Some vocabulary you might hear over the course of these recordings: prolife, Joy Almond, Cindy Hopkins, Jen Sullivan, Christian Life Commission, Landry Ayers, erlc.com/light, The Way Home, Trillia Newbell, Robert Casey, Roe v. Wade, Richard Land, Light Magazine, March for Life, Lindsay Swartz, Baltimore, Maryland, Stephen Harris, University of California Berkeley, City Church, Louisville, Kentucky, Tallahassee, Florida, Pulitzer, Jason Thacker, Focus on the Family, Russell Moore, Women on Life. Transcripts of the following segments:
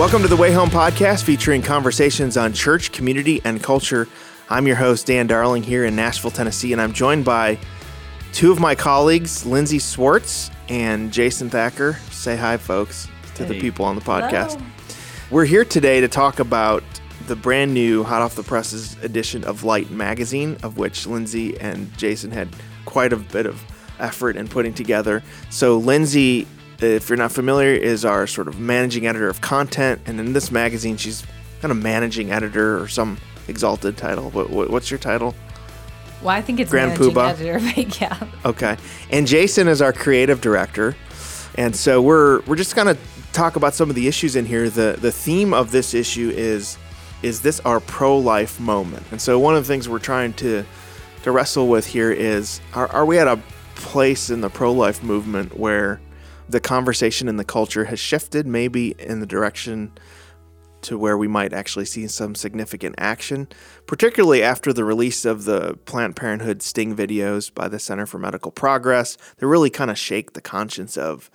Welcome to the Way Home podcast, featuring conversations on church, community, and culture. I'm your host, Dan Darling, here in Nashville, Tennessee, and I'm joined by two of my colleagues, Lindsay Swartz and Jason Thacker. Say hi, folks, to the people on the podcast. Hello. We're here today to talk about the brand new, hot off the presses edition of Light Magazine, of which Lindsay and Jason had quite a bit of effort in putting together. So Lindsay, if you're not familiar, is our sort of managing editor of content. And in this magazine, she's kind of managing editor or some exalted title. What's your title? Well, I think it's Grand managing Poobah. Editor. But yeah. Okay. And Jason is our creative director. And so we're just going to talk about some of the issues in here. The theme of this issue is this our pro-life moment? And so one of the things we're trying to wrestle with here is, are we at a place in the pro-life movement where the conversation in the culture has shifted maybe in the direction to where we might actually see some significant action, particularly after the release of the Planned Parenthood sting videos by the Center for Medical Progress? They really kind of shake the conscience of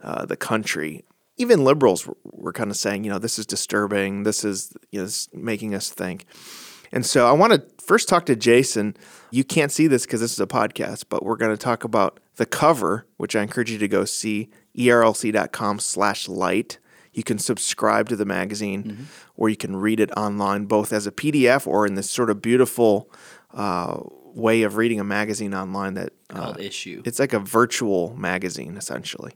the country. Even liberals were kind of saying, you know, this is disturbing. This is, you know, this is making us think. And so I want to first talk to Jason. You can't see this because this is a podcast, but we're going to talk about the cover, which I encourage you to go see, erlc.com/light. You can subscribe to the magazine, mm-hmm. or you can read it online, both as a PDF or in this sort of beautiful way of reading a magazine online that called Issue. It's like a virtual magazine, essentially.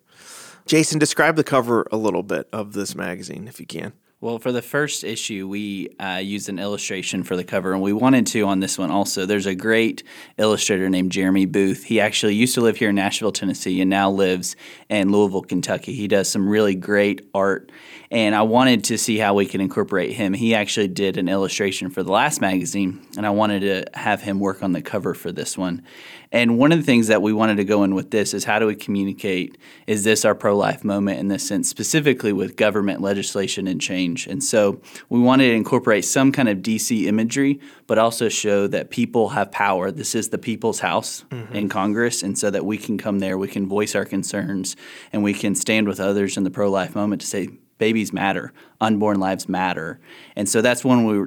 Jason, describe the cover a little bit of this magazine, if you can. Well, for the first issue, we used an illustration for the cover, and we wanted to on this one also. There's a great illustrator named Jeremy Booth. He actually used to live here in Nashville, Tennessee, and now lives in Louisville, Kentucky. He does some really great art, and I wanted to see how we could incorporate him. He actually did an illustration for the last magazine, and I wanted to have him work on the cover for this one. And one of the things that we wanted to go in with this is, how do we communicate, is this our pro-life moment in this sense, specifically with government legislation and change? And so we wanted to incorporate some kind of DC imagery, but also show that people have power. This is the people's house, mm-hmm. in Congress, and so that we can come there, we can voice our concerns, and we can stand with others in the pro-life moment to say, babies matter, unborn lives matter. And so that's what we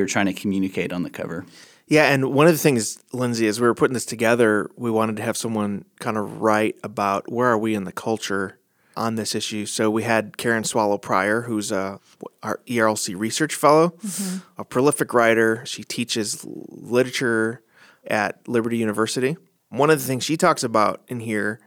were trying to communicate on the cover. Yeah, and one of the things, Lindsay, as we were putting this together, we wanted to have someone kind of write about where are we in the culture on this issue. So we had Karen Swallow Prior, who's our ERLC research fellow, mm-hmm. a prolific writer. She teaches literature at Liberty University. One of the things she talks about in here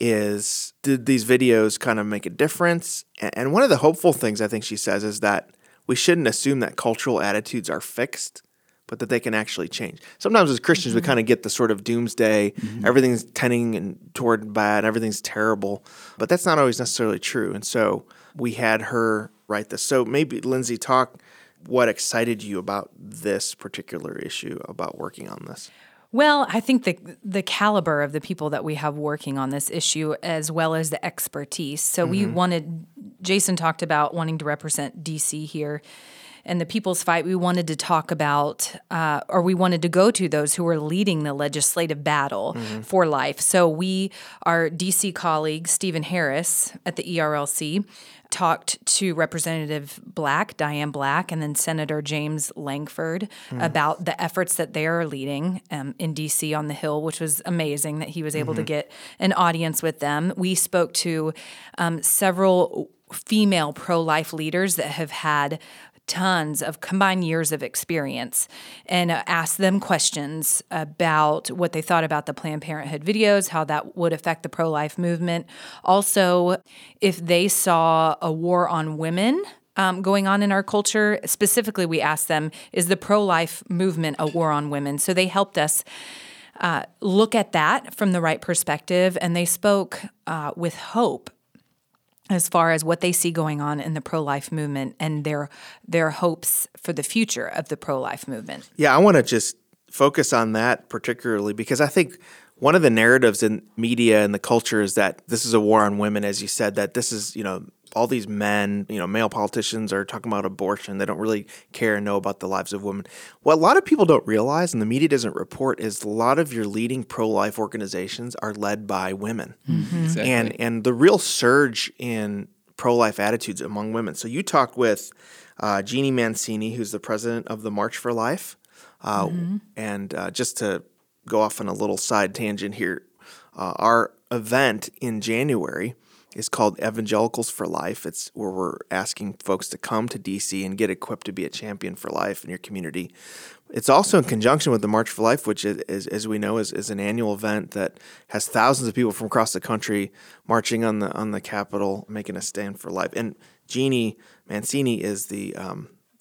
is, did these videos kind of make a difference? And one of the hopeful things I think she says is that we shouldn't assume that cultural attitudes are fixed, but that they can actually change. Sometimes as Christians, mm-hmm. we kind of get the sort of doomsday, mm-hmm. everything's tending toward bad, everything's terrible, but that's not always necessarily true. And so we had her write this. So maybe, Lindsay, talk what excited you about this particular issue, about working on this. Well, I think the caliber of the people that we have working on this issue, as well as the expertise. So mm-hmm. we wanted, Jason talked about wanting to represent DC here, and the People's Fight, we wanted to talk about, or we wanted to go to those who are leading the legislative battle, mm-hmm. for life. So our D.C. colleague, Stephen Harris at the ERLC, talked to Representative Black, Diane Black, and then Senator James Lankford, mm-hmm. about the efforts that they are leading in D.C. on the Hill, which was amazing that he was able, mm-hmm. to get an audience with them. We spoke to several female pro-life leaders that have had tons of combined years of experience, and asked them questions about what they thought about the Planned Parenthood videos, how that would affect the pro-life movement. Also, if they saw a war on women going on in our culture. Specifically, we asked them, is the pro-life movement a war on women? So they helped us look at that from the right perspective, and they spoke with hope as far as what they see going on in the pro-life movement and their hopes for the future of the pro-life movement. Yeah, I want to just focus on that particularly, because I think one of the narratives in media and the culture is that this is a war on women, as you said, that this is, you know, all these men, you know, male politicians are talking about abortion. They don't really care and know about the lives of women. What a lot of people don't realize, and the media doesn't report, is a lot of your leading pro-life organizations are led by women. Mm-hmm. Exactly. And the real surge in pro-life attitudes among women. So you talked with Jeanne Mancini, who's the president of the March for Life. And just to go off on a little side tangent here, our event in January is called Evangelicals for Life. It's where we're asking folks to come to D.C. and get equipped to be a champion for life in your community. It's also in conjunction with the March for Life, which, is, as we know, is an annual event that has thousands of people from across the country marching on the Capitol, making a stand for life. And Jeanne Mancini is the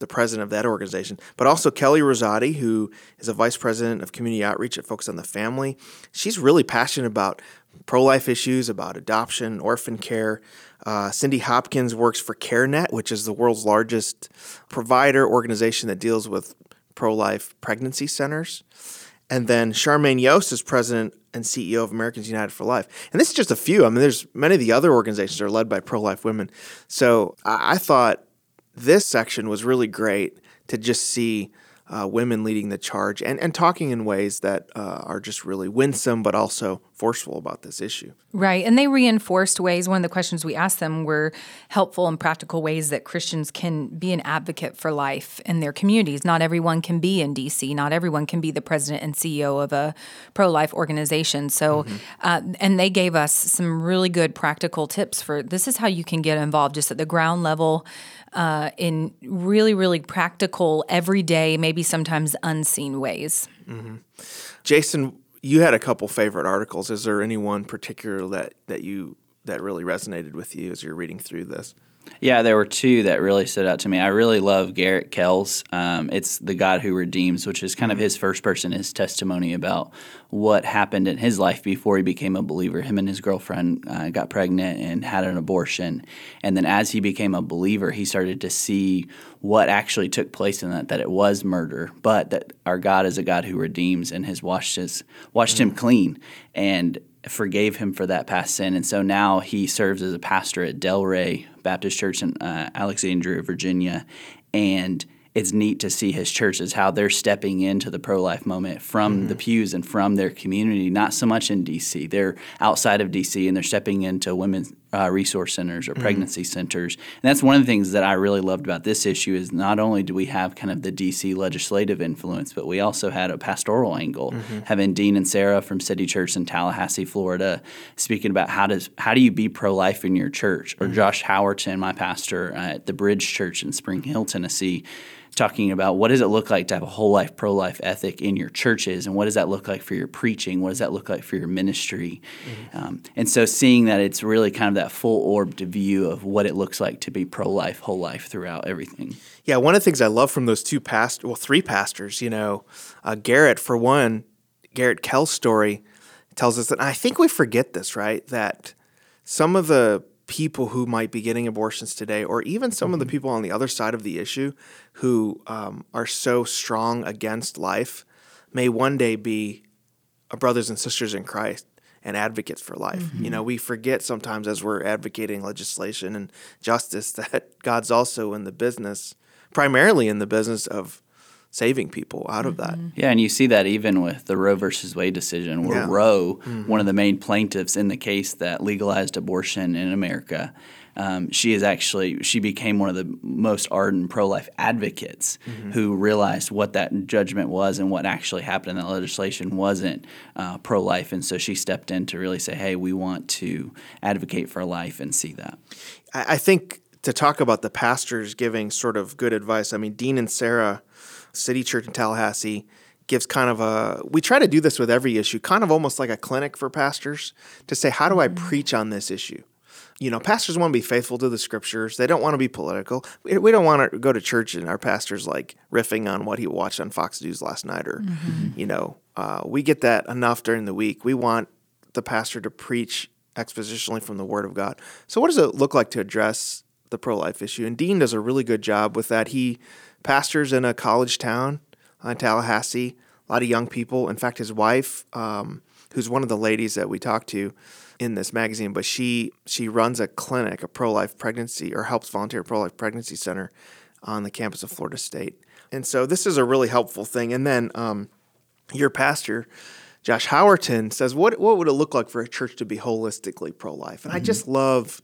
president of that organization, but also Kelly Rosati, who is a vice president of community outreach at Focus on the Family. She's really passionate about pro-life issues, about adoption, orphan care. Cindy Hopkins works for CareNet, which is the world's largest provider organization that deals with pro-life pregnancy centers. And then Charmaine Yost is president and CEO of Americans United for Life. And this is just a few. I mean, there's many of the other organizations that are led by pro-life women. So I thought this section was really great to just see women leading the charge and talking in ways that are just really winsome but also forceful about this issue. Right, and they reinforced ways. One of the questions we asked them were helpful and practical ways that Christians can be an advocate for life in their communities. Not everyone can be in D.C. Not everyone can be the president and CEO of a pro-life organization. So, and they gave us some really good practical tips for this is how you can get involved just at the ground level, in really, really practical, everyday, maybe sometimes unseen ways. Jason, you had a couple favorite articles. Is there any one particular that really resonated with you as you're reading through this? Yeah, there were two that really stood out to me. I really love Garrett Kell's. It's The God Who Redeems, which is kind of his first person, his testimony about what happened in his life before he became a believer. Him and his girlfriend got pregnant and had an abortion. And then as he became a believer, he started to see what actually took place in that it was murder, but that our God is a God who redeems and has washed him clean and forgave him for that past sin. And so now he serves as a pastor at Delray Baptist Church in Alexandria, Virginia, and it's neat to see his churches, how they're stepping into the pro-life moment from the pews and from their community, not so much in D.C. They're outside of D.C., and they're stepping into women's resource centers or pregnancy centers. And that's one of the things that I really loved about this issue is not only do we have kind of the D.C. legislative influence, but we also had a pastoral angle, having Dean and Sarah from City Church in Tallahassee, Florida, speaking about how do you be pro-life in your church, or Josh Howerton, my pastor at the Bridge Church in Spring Hill, Tennessee, talking about what does it look like to have a whole life pro-life ethic in your churches, and what does that look like for your preaching? What does that look like for your ministry? And so seeing that, it's really kind of that full-orbed view of what it looks like to be pro-life, whole life throughout everything. Yeah, one of the things I love from those three pastors, Garrett, for one, Garrett Kell's story tells us that, and I think we forget this, right, that some of the people who might be getting abortions today, or even some of the people on the other side of the issue who are so strong against life, may one day be brothers and sisters in Christ and advocates for life. We forget sometimes as we're advocating legislation and justice that God's also in the business, primarily in the business of saving people out of that. Yeah, and you see that even with the Roe versus Wade decision, where Roe, one of the main plaintiffs in the case that legalized abortion in America, she became one of the most ardent pro-life advocates who realized what that judgment was and what actually happened in that legislation wasn't pro-life. And so she stepped in to really say, hey, we want to advocate for life and see that. I think to talk about the pastors giving sort of good advice, I mean, Dean and Sarah, City Church in Tallahassee, gives kind of we try to do this with every issue, kind of almost like a clinic for pastors to say, how do I preach on this issue? Pastors want to be faithful to the scriptures. They don't want to be political. We don't want to go to church and our pastor's like riffing on what he watched on Fox News last night or, we get that enough during the week. We want the pastor to preach expositionally from the Word of God. So what does it look like to address the pro-life issue? And Dean does a really good job with that. He pastors in a college town in Tallahassee, a lot of young people. In fact, his wife, who's one of the ladies that we talked to in this magazine, but she runs a clinic, a pro-life pregnancy, or helps volunteer pro-life pregnancy center on the campus of Florida State. And so this is a really helpful thing. And then your pastor, Josh Howerton, says, what would it look like for a church to be holistically pro-life? And I just love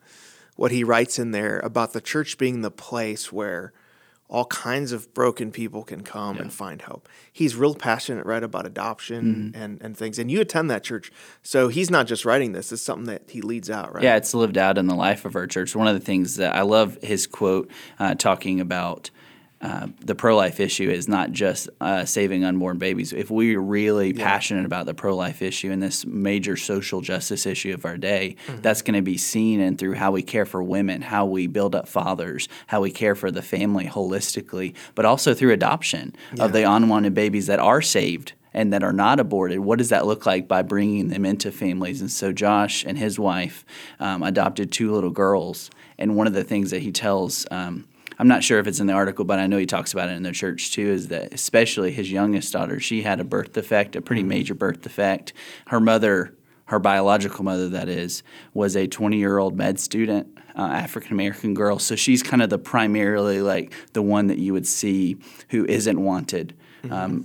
what he writes in there about the church being the place where all kinds of broken people can come and find hope. He's real passionate, right, about adoption and things. And you attend that church, so he's not just writing this. It's something that he leads out, right? Yeah, it's lived out in the life of our church. One of the things that I love his quote talking about the pro-life issue is not just saving unborn babies. If we're really passionate about the pro-life issue and this major social justice issue of our day, that's going to be seen in through how we care for women, how we build up fathers, how we care for the family holistically, but also through adoption of the unwanted babies that are saved and that are not aborted. What does that look like by bringing them into families? And so Josh and his wife adopted two little girls, and one of the things that he tells I'm not sure if it's in the article, but I know he talks about it in the church too, is that especially his youngest daughter, she had a birth defect, a pretty major birth defect. Her mother, her biological mother that is, was a 20-year-old med student, African-American girl. So she's kind of the primarily like the one that you would see who isn't wanted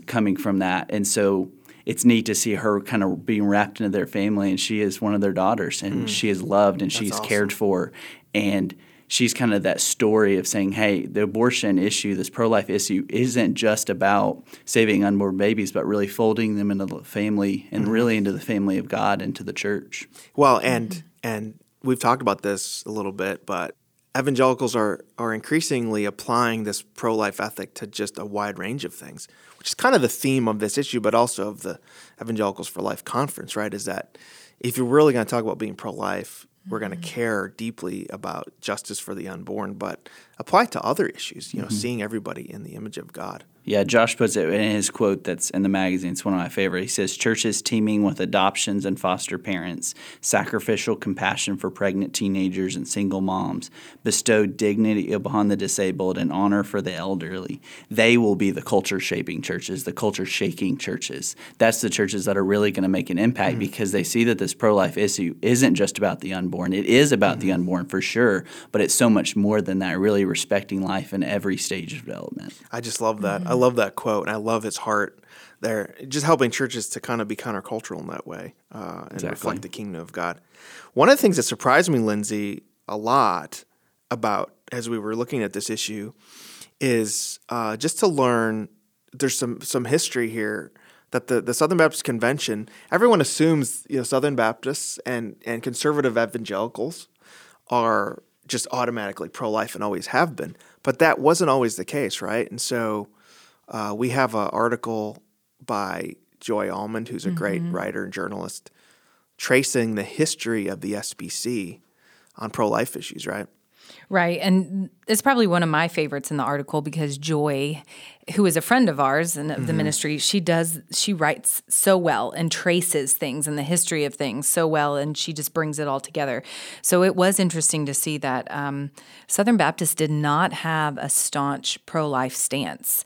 coming from that. And so it's neat to see her kind of being wrapped into their family, and she is one of their daughters, and she is loved and she's awesome. Cared for. And she's kind of that story of saying, hey, the abortion issue, this pro-life issue, isn't just about saving unborn babies, but really folding them into the family and really into the family of God and to the church. Well, and we've talked about this a little bit, but evangelicals are increasingly applying this pro-life ethic to just a wide range of things, which is kind of the theme of this issue, but also of the Evangelicals for Life conference, right, is that if you're really going to talk about being pro-life, we're going to care deeply about justice for the unborn, but apply to other issues, you know, seeing everybody in the image of God. Yeah, Josh puts it in his quote that's in the magazine. It's one of my favorite. He says, churches teeming with adoptions and foster parents, sacrificial compassion for pregnant teenagers and single moms, bestow dignity upon the disabled and honor for the elderly. They will be the culture-shaping churches, the culture-shaking churches. That's the churches that are really going to make an impact because they see that this pro-life issue isn't just about the unborn. It is about the unborn for sure, but it's so much more than that, really respecting life in every stage of development. I just love that. I love that quote, and I love his heart there, just helping churches to kind of be countercultural in that way and reflect the kingdom of God. One of the things that surprised me, Lindsay, a lot about as we were looking at this issue is just to learn there's some history here that the Southern Baptist Convention, everyone assumes Southern Baptists and conservative evangelicals are just automatically pro-life and always have been, but that wasn't always the case, right? And so we have an article by Joy Almond, who's a great writer and journalist, tracing the history of the SBC on pro-life issues, right? Right, and it's probably one of my favorites in the article because Joy, who is a friend of ours and of the ministry, she writes so well and traces things and the history of things so well, and she just brings it all together. So it was interesting to see that Southern Baptists did not have a staunch pro-life stance,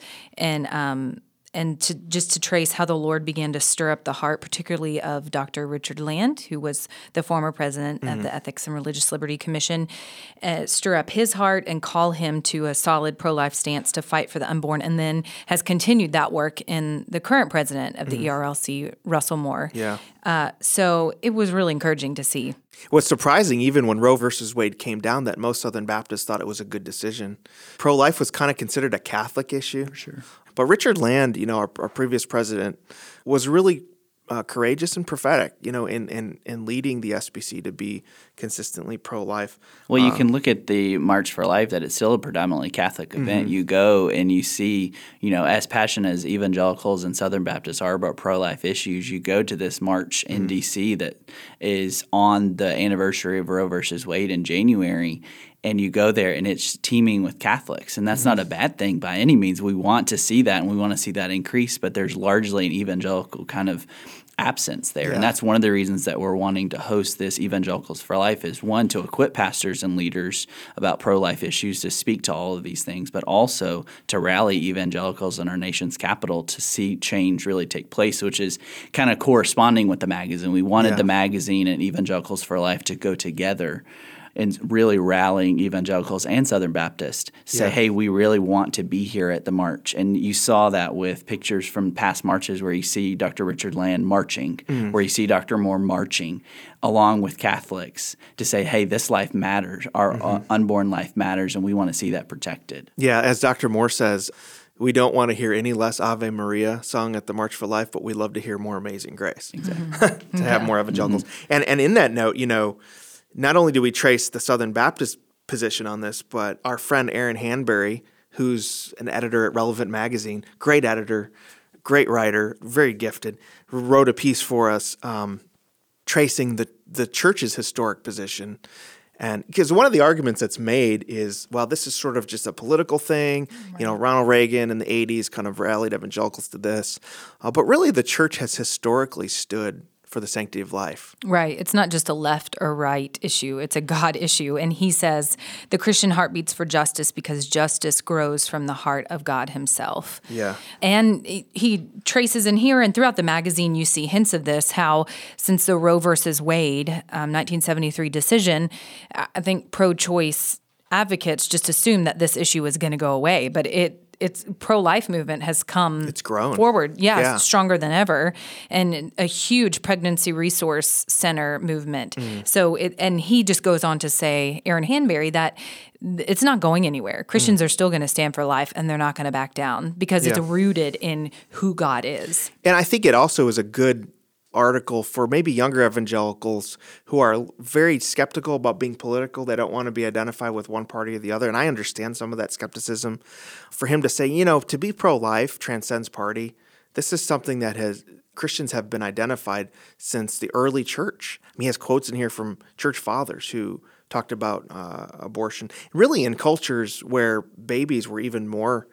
and to trace how the Lord began to stir up the heart, particularly of Dr. Richard Land, who was the former president of the Ethics and Religious Liberty Commission, stir up his heart and call him to a solid pro-life stance to fight for the unborn, and then has continued that work in the current president of the ERLC, Russell Moore. Yeah. So it was really encouraging to see. What's surprising, even when Roe versus Wade came down, that most Southern Baptists thought it was a good decision. Pro-life was kind of considered a Catholic issue. For sure. But Richard Land, our previous president, was really courageous and prophetic, in leading the SBC to be consistently pro-life. Well, you can look at the March for Life, that it's still a predominantly Catholic event. You go and you see, as passionate as evangelicals and Southern Baptists are about pro-life issues, you go to this march in D.C. that is on the anniversary of Roe versus Wade in January. And you go there, and it's teeming with Catholics. And that's not a bad thing by any means. We want to see that, and we want to see that increase. But there's largely an evangelical kind of absence there. Yeah. And that's one of the reasons that we're wanting to host this Evangelicals for Life is, one, to equip pastors and leaders about pro-life issues to speak to all of these things, but also to rally evangelicals in our nation's capital to see change really take place, which is kind of corresponding with the magazine. We wanted the magazine and Evangelicals for Life to go together and really rallying evangelicals and Southern Baptists, say, hey, we really want to be here at the march. And you saw that with pictures from past marches where you see Dr. Richard Land marching, where you see Dr. Moore marching, along with Catholics, to say, hey, this life matters, our unborn life matters, and we want to see that protected. Yeah, as Dr. Moore says, we don't want to hear any less Ave Maria sung at the March for Life, but we love to hear more Amazing Grace, to have more evangelicals. And in that note, you know, not only do we trace the Southern Baptist position on this, but our friend Aaron Hanbury, who's an editor at Relevant Magazine, great editor, great writer, very gifted, wrote a piece for us tracing the church's historic position. And because one of the arguments that's made is, well, this is sort of just a political thing. Right. You know, Ronald Reagan in the 80s kind of rallied evangelicals to this. But really, the church has historically stood for the sanctity of life. Right. It's not just a left or right issue. It's a God issue. And he says, the Christian heart beats for justice because justice grows from the heart of God himself. Yeah. And he traces in here, and throughout the magazine, you see hints of this, how since the Roe v. Wade 1973 decision, I think pro-choice advocates just assumed that this issue was going to go away. But its pro-life movement has come forward. Yeah, stronger than ever, and a huge pregnancy resource center movement. So, and he just goes on to say, Aaron Hanbury, that it's not going anywhere. Christians are still going to stand for life, and they're not going to back down because it's rooted in who God is. And I think it also is a good article for maybe younger evangelicals who are very skeptical about being political. They don't want to be identified with one party or the other. And I understand some of that skepticism. For him to say, you know, to be pro-life transcends party. This is something that Christians have been identified since the early church. I mean, he has quotes in here from church fathers who talked about abortion, really in cultures where babies were even more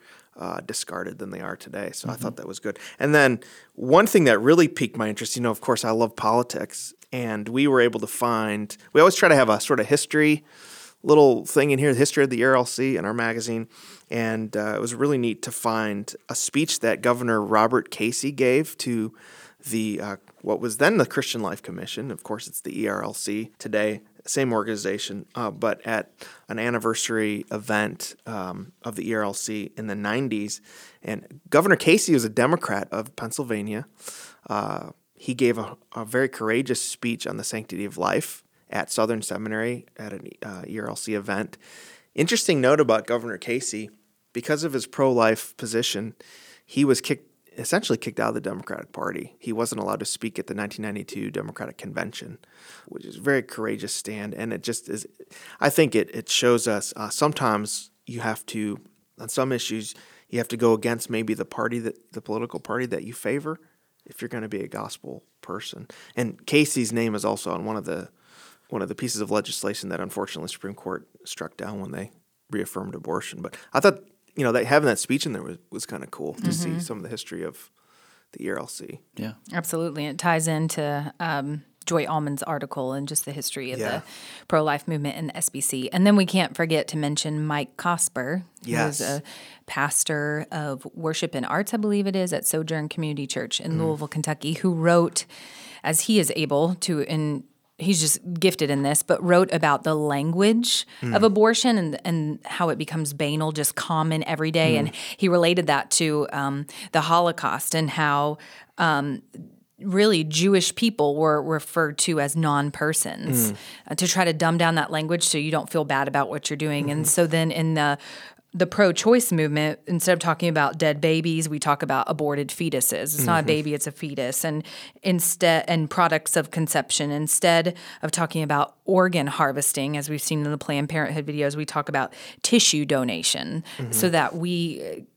discarded than they are today. So I thought that was good. And then one thing that really piqued my interest, you know, of course, I love politics, and we were able to find, we always try to have a sort of history little thing in here, the history of the RLC in our magazine. And it was really neat to find a speech that Governor Robert Casey gave to the, what was then the Christian Life Commission. Of course, it's the ERLC today. Same organization, but at an anniversary event of the ERLC in the 90s. And Governor Casey was a Democrat of Pennsylvania. He gave a very courageous speech on the sanctity of life at Southern Seminary at an ERLC event. Interesting note about Governor Casey, because of his pro-life position, he was essentially kicked out of the Democratic Party. He wasn't allowed to speak at the 1992 Democratic Convention, which is a very courageous stand. And it just is, I think it shows us sometimes you have to, on some issues, you have to go against maybe the political party that you favor if you're going to be a gospel person. And Casey's name is also on one of the pieces of legislation that unfortunately the Supreme Court struck down when they reaffirmed abortion. But I thought, you know, having that speech in there was kind of cool to see some of the history of the ERLC. Yeah. Absolutely. It ties into Joy Almond's article and just the history of the pro-life movement and the SBC. And then we can't forget to mention Mike Kosper, who's a pastor of worship and arts, I believe it is, at Sojourn Community Church in Louisville, Kentucky, who wrote, as he is able to, he's just gifted in this, but wrote about the language of abortion and how it becomes banal, just common every day. And he related that to the Holocaust and how really Jewish people were referred to as non-persons to try to dumb down that language so you don't feel bad about what you're doing. And so then in the pro-choice movement, instead of talking about dead babies, we talk about aborted fetuses. It's not a baby, it's a fetus. And products of conception, instead of talking about organ harvesting, as we've seen in the Planned Parenthood videos, we talk about tissue donation so that we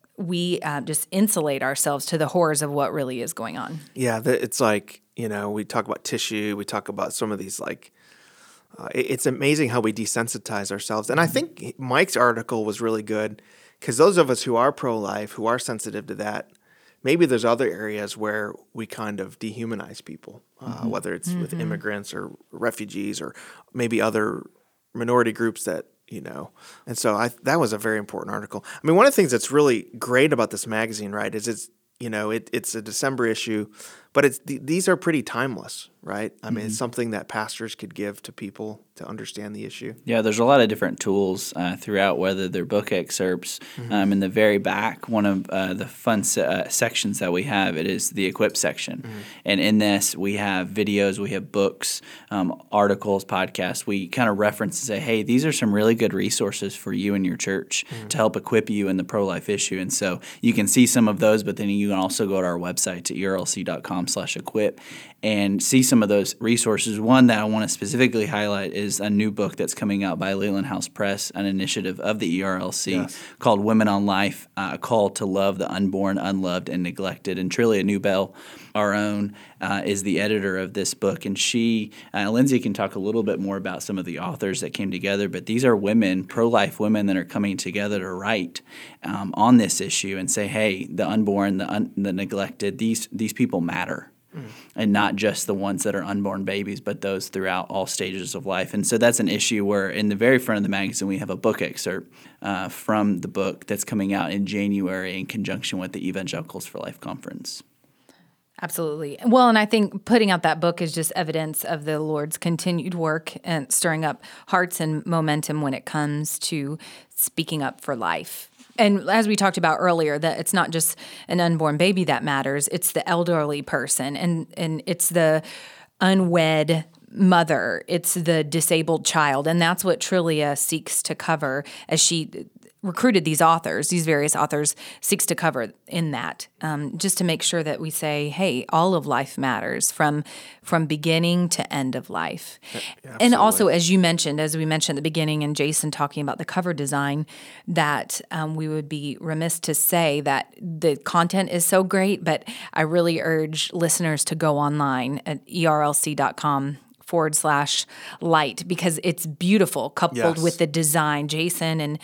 just insulate ourselves to the horrors of what really is going on. Yeah, it's like, you know, we talk about tissue, we talk about some of these like, it's amazing how we desensitize ourselves. And I think Mike's article was really good because those of us who are pro-life, who are sensitive to that, maybe there's other areas where we kind of dehumanize people, whether it's with immigrants or refugees or maybe other minority groups that, you know. And so that was a very important article. I mean, one of the things that's really great about this magazine, right, is it's a December issue, but these are pretty timeless, right? I mean, it's something that pastors could give to people to understand the issue. Yeah, there's a lot of different tools throughout, whether they're book excerpts. In the very back, one of the fun sections that we have, it is the Equip section. And in this, we have videos, we have books, articles, podcasts. We kind of reference and say, hey, these are some really good resources for you and your church to help equip you in the pro-life issue. And so you can see some of those, but then you can also go to our website, to erlc.com/equip, and see some of those resources. One that I want to specifically highlight is a new book that's coming out by Leland House Press, an initiative of the ERLC called Women on Life, A Call to Love the Unborn, Unloved, and Neglected. And Trillia Newbell, our own, is the editor of this book. And she, Lindsay can talk a little bit more about some of the authors that came together, but these are women, pro-life women, that are coming together to write on this issue and say, hey, the unborn, the neglected, these people matter. And not just the ones that are unborn babies, but those throughout all stages of life. And so that's an issue where in the very front of the magazine, we have a book excerpt from the book that's coming out in January in conjunction with the Evangelicals for Life conference. Absolutely. Well, and I think putting out that book is just evidence of the Lord's continued work and stirring up hearts and momentum when it comes to speaking up for life. And as we talked about earlier, that it's not just an unborn baby that matters, it's the elderly person, and it's the unwed mother, it's the disabled child, and that's what Trillia seeks to cover as she recruited these authors, these various authors seeks to cover in that, just to make sure that we say, hey, all of life matters from beginning to end of life. Yeah, and also, as you mentioned, as we mentioned at the beginning, and Jason talking about the cover design, that we would be remiss to say that the content is so great, but I really urge listeners to go online at erlc.com/light because it's beautiful coupled with the design. Jason and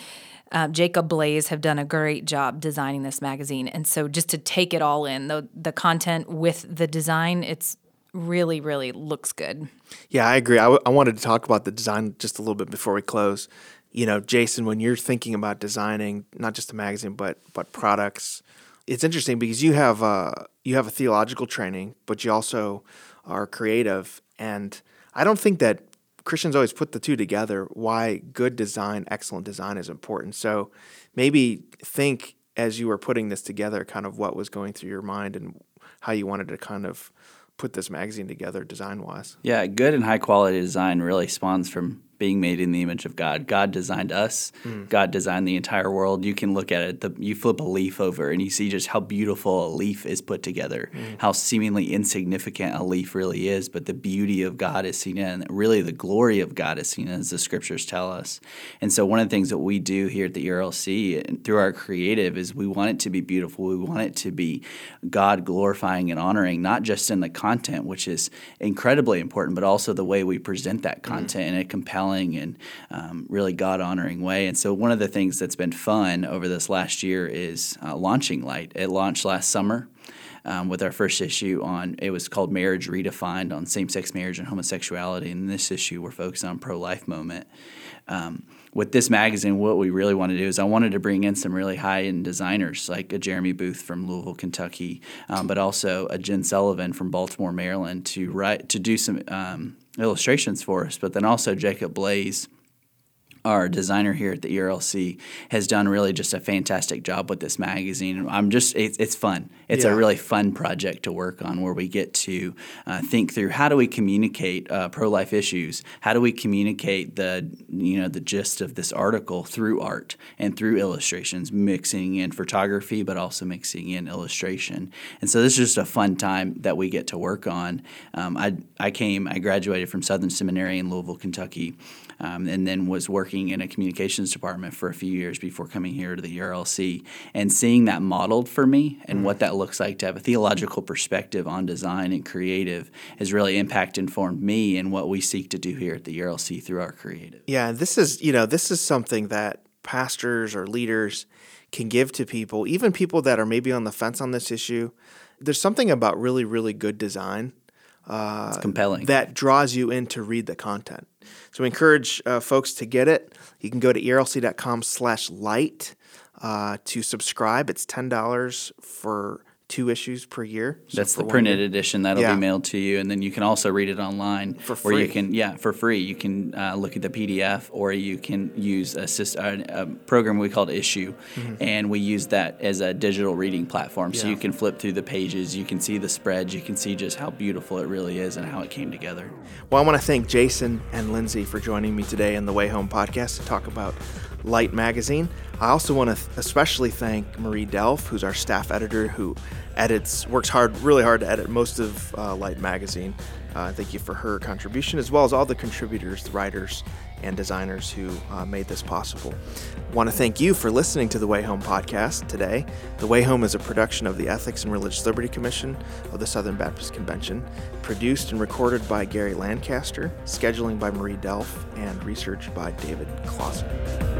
Jacob Blaze have done a great job designing this magazine. And so just to take it all in, the content with the design, it's really, really looks good. Yeah, I agree. I wanted to talk about the design just a little bit before we close. You know, Jason, when you're thinking about designing not just the magazine but products, it's interesting because you have a theological training, but you also are creative. And I don't think that Christians always put the two together, why good design, excellent design is important. So maybe think as you were putting this together, kind of what was going through your mind and how you wanted to kind of put this magazine together design-wise. Yeah, good and high-quality design really spawns from being made in the image of God. God designed us. God designed the entire world. You can look at it. You flip a leaf over and you see just how beautiful a leaf is put together, how seemingly insignificant a leaf really is, but the beauty of God is seen in. Really, the glory of God is seen in, as the Scriptures tell us. And so one of the things that we do here at the ERLC and through our creative is we want it to be beautiful. We want it to be God-glorifying and honoring, not just in the content, which is incredibly important, but also the way we present that content in a compelling and really God-honoring way. And so one of the things that's been fun over this last year is launching Light. It launched last summer with our first issue on, it was called Marriage Redefined, on same-sex marriage and homosexuality. And in this issue, we're focused on pro-life moment. With this magazine, what we really want to do is I wanted to bring in some really high-end designers like a Jeremy Booth from Louisville, Kentucky, but also a Jen Sullivan from Baltimore, Maryland to do some illustrations for us. But then also Jacob Blaze, our designer here at the ERLC, has done really just a fantastic job with this magazine. It's fun. It's a really fun project to work on where we get to think through how do we communicate pro-life issues? How do we communicate the gist of this article through art and through illustrations, mixing in photography but also mixing in illustration. And so this is just a fun time that we get to work on. I graduated from Southern Seminary in Louisville, Kentucky, and then was working in a communications department for a few years before coming here to the ERLC, and seeing that modeled for me and what that looks like to have a theological perspective on design and creative has really informed me and what we seek to do here at the ERLC through our creative. Yeah, this is something that pastors or leaders can give to people, even people that are maybe on the fence on this issue. There's something about really, really good design it's compelling. That draws you in to read the content. So we encourage folks to get it. You can go to erlc.com/light to subscribe. It's $10 for two issues per year. So that's the printed edition. That'll be mailed to you. And then you can also read it online. For free. Or you can, for free. You can look at the PDF, or you can use a program we called Issue. Mm-hmm. And we use that as a digital reading platform. So you can flip through the pages. You can see the spreads. You can see just how beautiful it really is and how it came together. Well, I want to thank Jason and Lindsay for joining me today on the Way Home podcast to talk about Light Magazine. I also want to especially thank Marie Delph, who's our staff editor, who works really hard to edit most of Light Magazine. Thank you for her contribution, as well as all the contributors, writers, and designers who made this possible. I want to thank you for listening to The Way Home podcast today. The Way Home is a production of the Ethics and Religious Liberty Commission of the Southern Baptist Convention, produced and recorded by Gary Lancaster, scheduling by Marie Delph, and research by David Clausen.